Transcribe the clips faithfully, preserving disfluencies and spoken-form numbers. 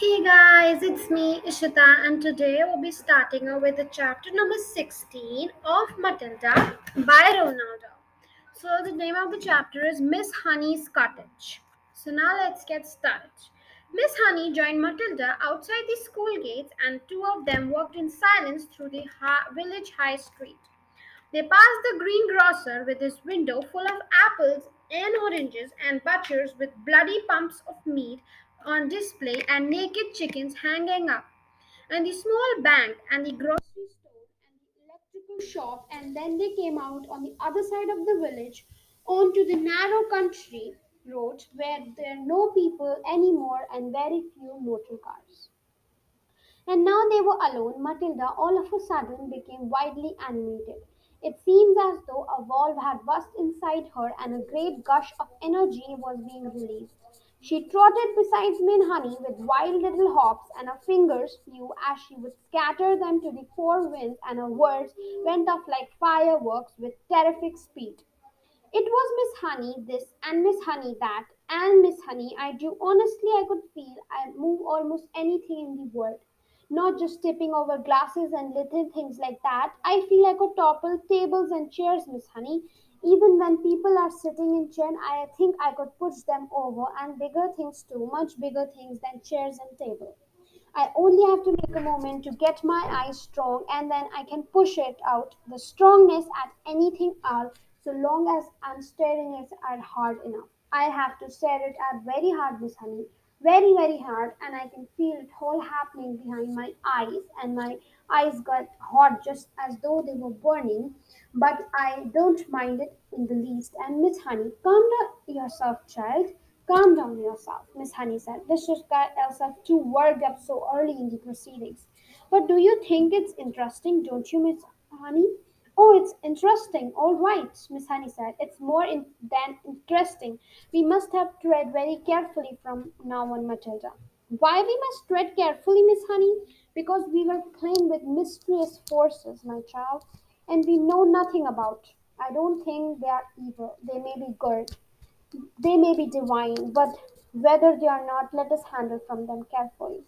Hey guys, it's me Ishita, and today we'll be starting off with the chapter number sixteen of Matilda by Ronaldo. So the name of the chapter is Miss Honey's Cottage. So now let's get started. Miss Honey joined Matilda outside the school gates, and two of them walked in silence through the village high street. They passed the greengrocer with his window full of apples and oranges, and butchers with bloody pumps of meat on display and naked chickens hanging up, and the small bank and the grocery store and the electrical shop, and then they came out on the other side of the village onto the narrow country road where there are no people anymore and very few motor cars. And now they were alone. Matilda all of a sudden became wildly animated. It seems as though a valve had burst inside her and a great gush of energy was being released. She trotted beside Miss Honey with wild little hops, and her fingers flew as she would scatter them to the four winds, and her words went off like fireworks with terrific speed. It was Miss Honey this and Miss Honey that and Miss Honey I do. Honestly, I could feel I'd move almost anything in the world. Not just tipping over glasses and little things like that. I feel I could topple tables and chairs, Miss Honey. Even when people are sitting in chairs, I think I could push them over, and bigger things too, much bigger things than chairs and tables. I only have to make a moment to get my eyes strong, and then I can push it out, the strongness at anything else, so long as I'm staring it at hard enough. I have to stare it at very hard, Miss Honey. Very, very hard, and I can feel it all happening behind my eyes, and my eyes got hot just as though they were burning, but I don't mind it in the least. And Miss Honey, calm down yourself, child. Calm down yourself, Miss Honey said. This just got herself too worked up so early in the proceedings. But do you think it's interesting, don't you, Miss Honey? Oh, it's interesting. All right, Miss Honey said. It's more in than interesting. We must have tread very carefully from now on, Matilda. Why we must tread carefully, Miss Honey? Because we were playing with mysterious forces, my child, and we know nothing about. I don't think they are evil. They may be good. They may be divine, but whether they are not, let us handle from them carefully.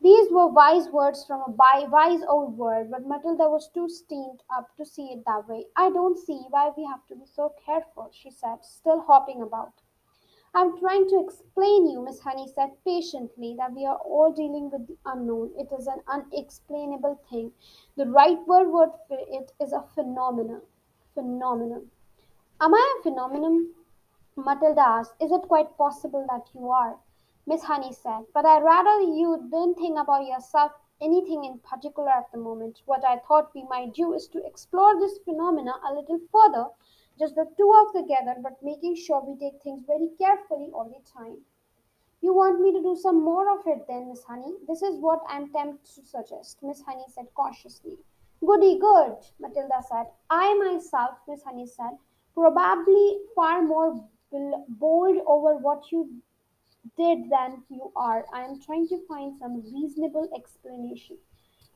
These were wise words from a wise old world, but Matilda was too steamed up to see it that way. I don't see why we have to be so careful, she said, still hopping about. I'm trying to explain you, Miss Honey said patiently, that we are all dealing with the unknown. It is an unexplainable thing. The right word, word for it is a phenomenon. Phenomenon. Am I a phenomenon? Matilda asked. Is it quite possible that you are? Miss Honey said, but I rather you didn't think about yourself anything in particular at the moment. What I thought we might do is to explore this phenomena a little further, just the two of together, but making sure we take things very carefully all the time. You want me to do some more of it then, Miss Honey? This is what I'm tempted to suggest, Miss Honey said cautiously. Goody good, Matilda said. I myself, Miss Honey said, probably far more bold over what you did than you are. I am trying to find some reasonable explanation.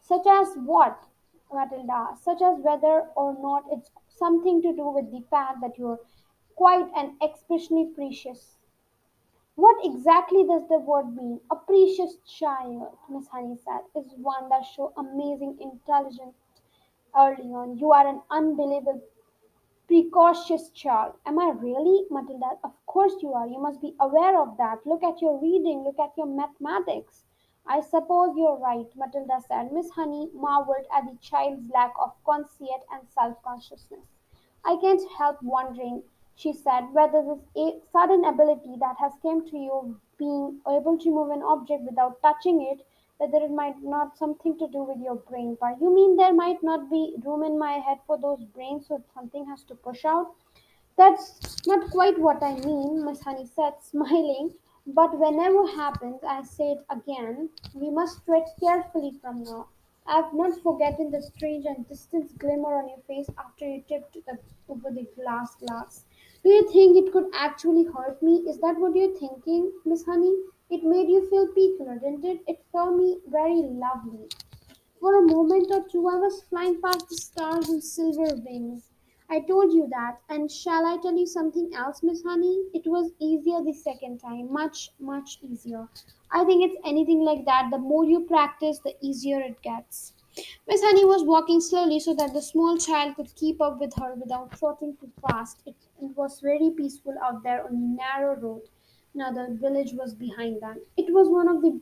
Such as what, Matilda? Such as whether or not it's something to do with the fact that you are quite and especially precious. What exactly does the word mean? A precious child, Miss Honey said, is one that shows amazing intelligence early on. You are an unbelievable precocious child. Am I really? Matilda, of course you are. You must be aware of that. Look at your reading. Look at your mathematics. I suppose you're right, Matilda said. Miss Honey marveled at the child's lack of conceit and self-consciousness. I can't help wondering, she said, whether this sudden ability that has come to you, being able to move an object without touching it, whether it might not something to do with your brain power. You mean there might not be room in my head for those brains, so something has to push out? That's not quite what I mean, Miss Honey said, smiling. But whenever happens, I say it again, we must tread carefully from now. I have not forgotten the strange and distant glimmer on your face after you tipped the, over the glass glass. Do you think it could actually hurt me? Is that what you're thinking, Miss Honey? It made you feel peculiar, didn't it? It felt me very lovely. For a moment or two, I was flying past the stars and silver wings. I told you that. And shall I tell you something else, Miss Honey? It was easier the second time. Much, much easier. I think it's anything like that. The more you practice, the easier it gets. Miss Honey was walking slowly so that the small child could keep up with her without trotting too fast. It, it was very peaceful out there on the narrow road. Now the village was behind them. It was one of the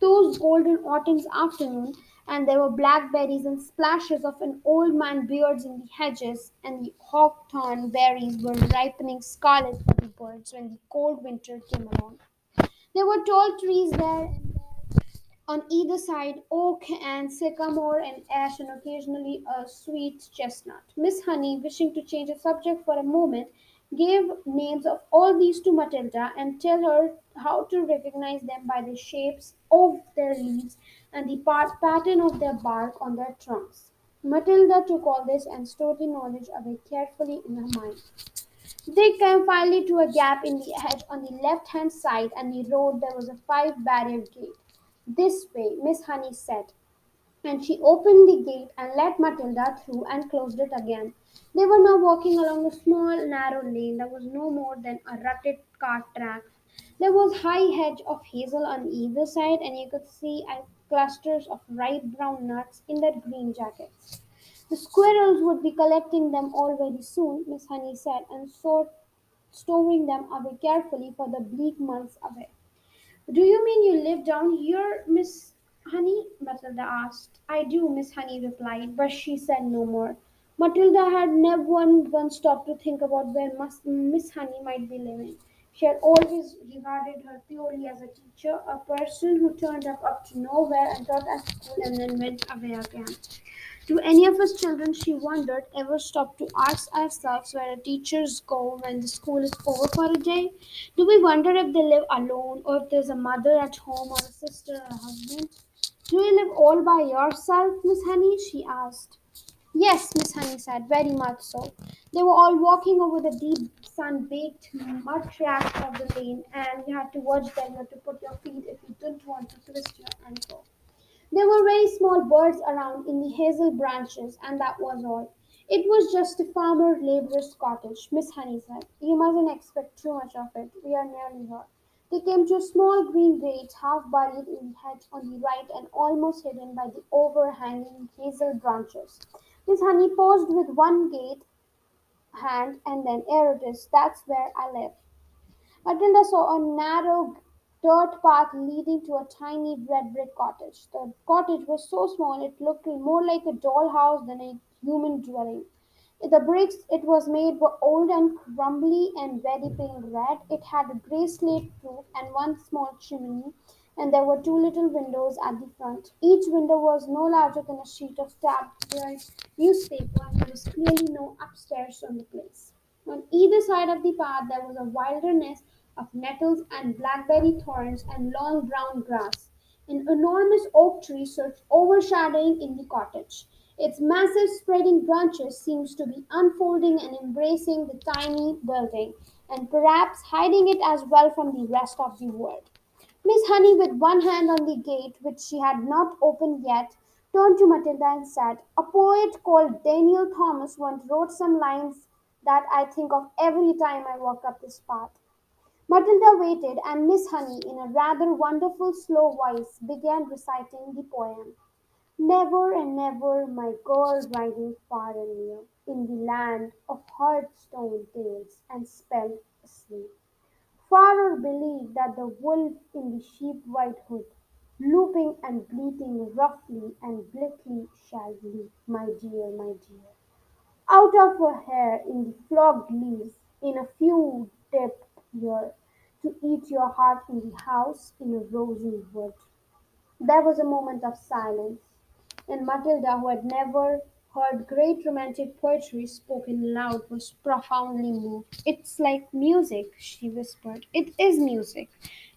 those golden autumn's afternoon, and there were blackberries and splashes of an old man beards in the hedges, and the hawthorn berries were ripening scarlet for the birds when the cold winter came along. There were tall trees there and there on either side, oak and sycamore and ash, and occasionally a sweet chestnut. Miss Honey, wishing to change the subject for a moment, gave names of all these to Matilda and tell her how to recognize them by the shapes of their leaves and the part pattern of their bark on their trunks. Matilda took all this and stored the knowledge away carefully in her mind. They came finally to a gap in the hedge on the left-hand side, and the road there was a five-barrier gate. "This way," Miss Honey said, and she opened the gate and let Matilda through and closed it again. They were now walking along a small, narrow lane that was no more than a rutted cart track. There was high hedge of hazel on either side, and you could see clusters of ripe brown nuts in their green jackets. The squirrels would be collecting them all very soon, Miss Honey said, and so storing them away carefully for the bleak months away. "Do you mean you live down here, Miss Honey?" Matilda asked. "I do," Miss Honey replied, but she said no more. Matilda had never once stopped to think about where Miss Honey might be living. She had always regarded her purely as a teacher, a person who turned up, up to nowhere and taught at school and then went away again. Do any of us children, she wondered, ever stop to ask ourselves where our teachers go when the school is over for a day? Do we wonder if they live alone, or if there's a mother at home, or a sister or a husband? "Do you live all by yourself, Miss Honey?" she asked. "Yes," Miss Honey said, "very much so." They were all walking over the deep, sun-baked mud tracks of the lane, and you had to watch them not to put your feet if you didn't want to twist your ankle. There were very small birds around in the hazel branches, and that was all. It was just a farmer laborer's cottage, Miss Honey said. "You mustn't expect too much of it. We are nearly here." They came to a small green gate, half buried in the hedge on the right and almost hidden by the overhanging hazel branches. Miss Honey paused with one gate hand and then, "Here it is, that's where I live." Matilda saw a narrow dirt path leading to a tiny red brick cottage. The cottage was so small it looked more like a dollhouse than a human dwelling. The bricks it was made were old and crumbly and very pale red. It had a grey slate roof and one small chimney, and there were two little windows at the front. Each window was no larger than a sheet of tattered newspaper, and there was clearly no upstairs on the place. On either side of the path there was a wilderness of nettles and blackberry thorns and long brown grass. An enormous oak tree stood overshadowing in the cottage. Its massive spreading branches seemed to be unfolding and embracing the tiny building, and perhaps hiding it as well from the rest of the world. Miss Honey, with one hand on the gate, which she had not opened yet, turned to Matilda and said, "A poet called Daniel Thomas once wrote some lines that I think of every time I walk up this path." Matilda waited, and Miss Honey, in a rather wonderful, slow voice, began reciting the poem. "Never and never, my girl riding far and near, in the land of hard-stone tales and spell asleep. Farmer believed that the wolf in the sheep-white hood, looping and bleating roughly and bleakly, shall leap, my dear, my dear. Out of her hair in the flogged leaves, in a few dip here, to eat your heart in the house in a rosy wood." There was a moment of silence, and Matilda, who had never heard great romantic poetry spoken loud, was profoundly moved. "It's like music," she whispered. "It is music,"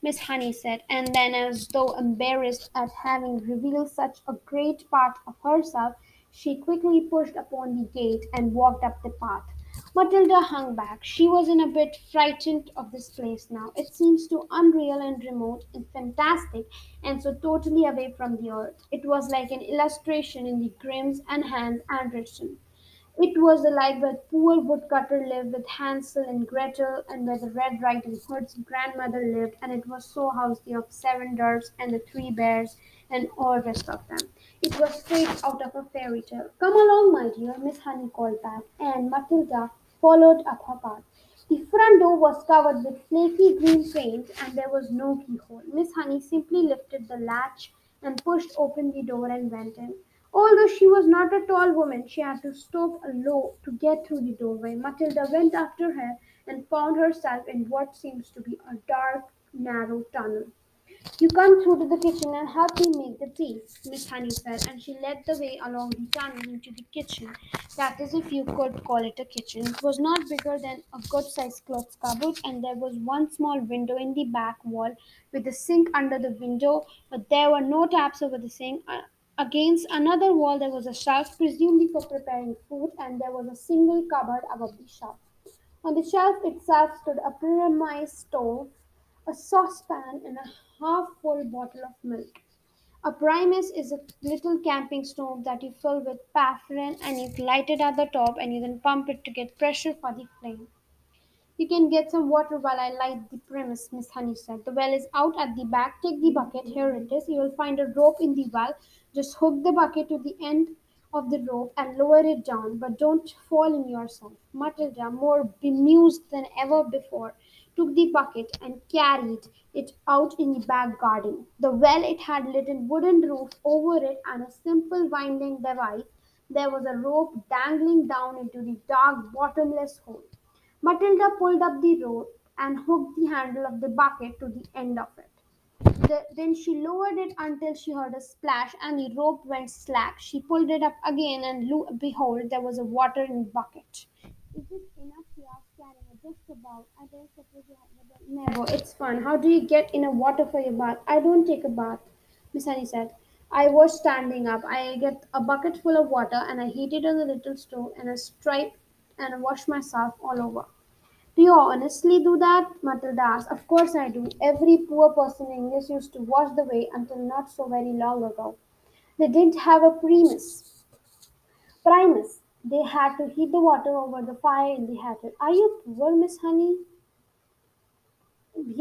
Miss Honey said, and then, as though embarrassed at having revealed such a great part of herself, she quickly pushed open the gate and walked up the path. Matilda hung back. She was in a bit frightened of this place now. It seemed so unreal and remote and fantastic, and so totally away from the earth. It was like an illustration in the Grimm's and Hans Anderson. It was the life where poor woodcutter lived with Hansel and Gretel, and where the Red Riding Hood's grandmother lived, and it was so house the of seven dwarfs and the three bears and all rest of them. It was straight out of a fairy tale. "Come along, my dear," Miss Honey called back, and Matilda followed up her path. The front door was covered with flaky green paint, and there was no keyhole. Miss Honey simply lifted the latch and pushed open the door and went in. Although she was not a tall woman, she had to stoop low to get through the doorway. Matilda went after her and found herself in what seems to be a dark, narrow tunnel. "You come through to the kitchen and help me make the tea," Miss Honey said, and she led the way along the tunnel into the kitchen. That is, if you could call it a kitchen. It was not bigger than a good-sized clothes cupboard, and there was one small window in the back wall with a sink under the window, but there were no taps over the sink. Against another wall, there was a shelf, presumably for preparing food, and there was a single cupboard above the shelf. On the shelf itself stood a primus stove, a saucepan, and a half-full bottle of milk. A primus is a little camping stove that you fill with paraffin, and you light it at the top, and you can pump it to get pressure for the flame. "You can get some water while I light the primus," Miss Honey said. "The well is out at the back. Take the bucket. Here it is. You will find a rope in the well. Just hook the bucket to the end of the rope and lower it down, but don't fall in yourself." Matilda, more bemused than ever before, took the bucket and carried it out in the back garden. The well, it had a little wooden roof over it and a simple winding device. There was a rope dangling down into the dark, bottomless hole. Matilda pulled up the rope and hooked the handle of the bucket to the end of it. The, then she lowered it until she heard a splash and the rope went slack. She pulled it up again and lo and behold, there was a water in the bucket. "Is it enough?" she asked, carrying it just about. "I don't suppose you have a bath." "Never. It's fun. How do you get enough water for your bath?" "I don't take a bath," Miss Honey said. "I wash standing up. I get a bucket full of water and I heat it on the little stove and I stripe and I wash myself all over." "Do you honestly do that?" Matilda asked. "Of course I do. Every poor person in England used to wash the way until not so very long ago. They didn't have a primus. Primus. They had to heat the water over the fire in the hatchet." "Are you poor, Miss Honey?"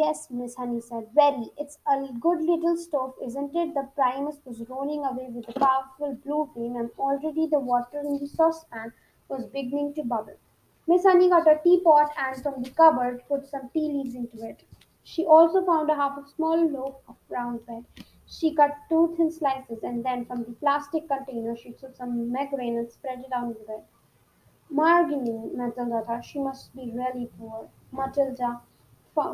"Yes," Miss Honey said. "Very. It's a good little stove, isn't it?" The primus was rolling away with a powerful blue beam, and already the water in the saucepan was beginning to bubble. Miss Honey got a teapot and from the cupboard put some tea leaves into it. She also found a half a small loaf of brown bread. She cut two thin slices and then from the plastic container she took some margarine and spread it on the bread. Margarine, Matilda thought. She must be really poor. Matilda,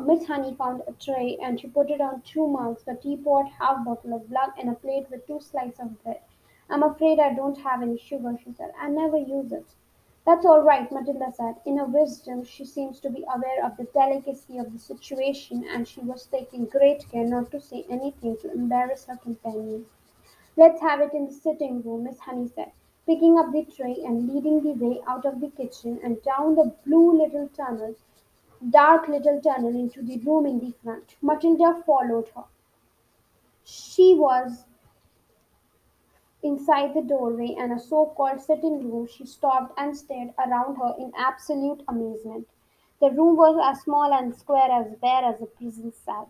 Miss Honey found a tray and she put it on two mugs, the teapot, half bottle of blood, and a plate with two slices of bread. "I'm afraid I don't have any sugar," she said. "I never use it." "That's all right," Matilda said. In her wisdom, she seems to be aware of the delicacy of the situation, and she was taking great care not to say anything to embarrass her companion. "Let's have it in the sitting room," Miss Honey said, picking up the tray and leading the way out of the kitchen and down the blue little tunnel, dark little tunnel into the room in the front. Matilda followed her. She was inside the doorway and a so-called sitting room. She stopped and stared around her in absolute amazement. The room was as small and square as bare as a prison cell.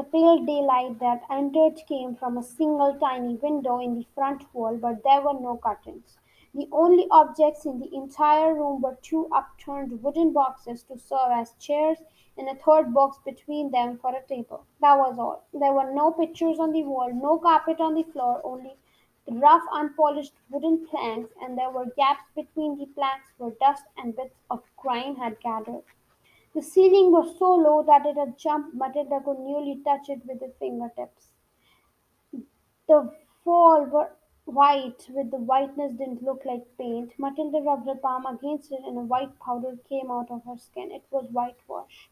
The pale daylight that entered came from a single tiny window in the front wall, but there were no curtains. The only objects in the entire room were two upturned wooden boxes to serve as chairs and a third box between them for a table. That was all. There were no pictures on the wall, no carpet on the floor, only rough, unpolished wooden planks, and there were gaps between the planks where dust and bits of grime had gathered. The ceiling was so low that at a jump Matilda could nearly touch it with her fingertips. The walls were white, but the whiteness didn't look like paint. Matilda rubbed her palm against it, and a white powder came out of her skin. It was whitewash,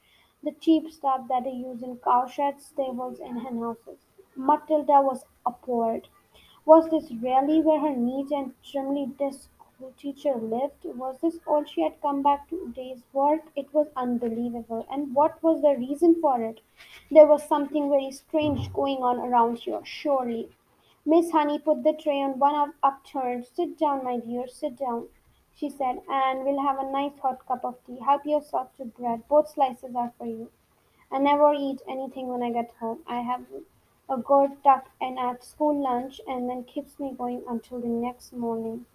the cheap stuff that they use in cowsheds, stables, and hen houses. Matilda was appalled. Was this really where her neat and trimly dressed schoolteacher lived? Was this all she had come back to day's work? It was unbelievable. And what was the reason for it? There was something very strange going on around here, surely. Miss Honey put the tray on one of upturned. "Sit down, my dear, sit down." she said, and we'll have a nice hot cup of tea. Help yourself to bread. Both slices are for you. I never eat anything when I get home. I have a good tuck in at school lunch and then keeps me going until the next morning.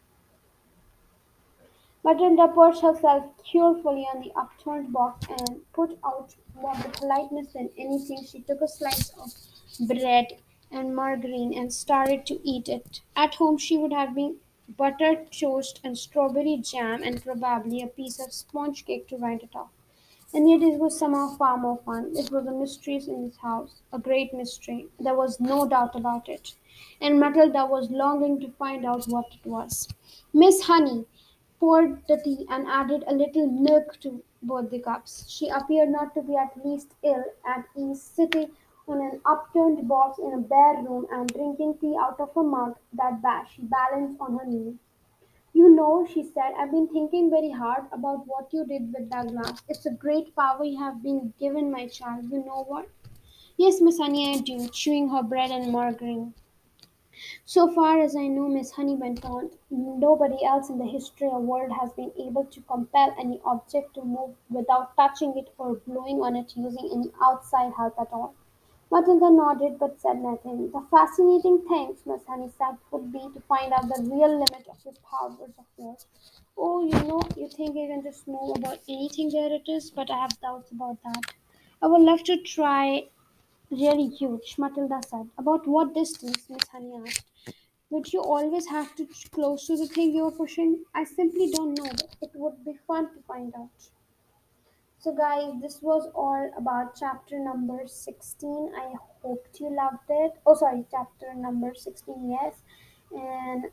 Matilda perched herself cheerfully on the upturned box and put out more politeness than anything. She took a slice of bread and margarine and started to eat it. At home, she would have been buttered toast and strawberry jam and probably a piece of sponge cake to round it off. And yet it was somehow far more fun. It was a mystery in this house, a great mystery. There was no doubt about it. And Matilda was longing to find out what it was. Miss Honey poured the tea and added a little milk to both the cups. She appeared not to be at least ill, at ease, sitting on an upturned box in a bare room and drinking tea out of a mug that she balanced on her knee. You know, she said, I've been thinking very hard about what you did with that glass. It's a great power you have been given, my child. You know what? Yes, Miss Honey, I do, chewing her bread and margarine. So far as I know, Miss Honey went on, nobody else in the history of the world has been able to compel any object to move without touching it or blowing on it using any outside help at all. Matilda nodded but said nothing. The fascinating thing, Miss Honey said, would be to find out the real limit of your powers of yours. Oh, you know, you think you can just know about anything, there it is, but I have doubts about that. I would love to try really huge, Matilda said. About what distance, Miss Honey asked. Would you always have to close to the thing you were pushing? I simply don't know, but it would be fun to find out. So guys, this was all about chapter number sixteen. I hoped you loved it. Oh, sorry, chapter number sixteen, yes. And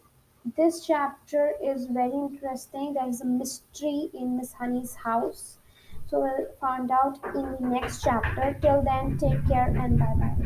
this chapter is very interesting. There is a mystery in Miss Honey's house. So we'll find out in the next chapter. Till then, take care and bye-bye.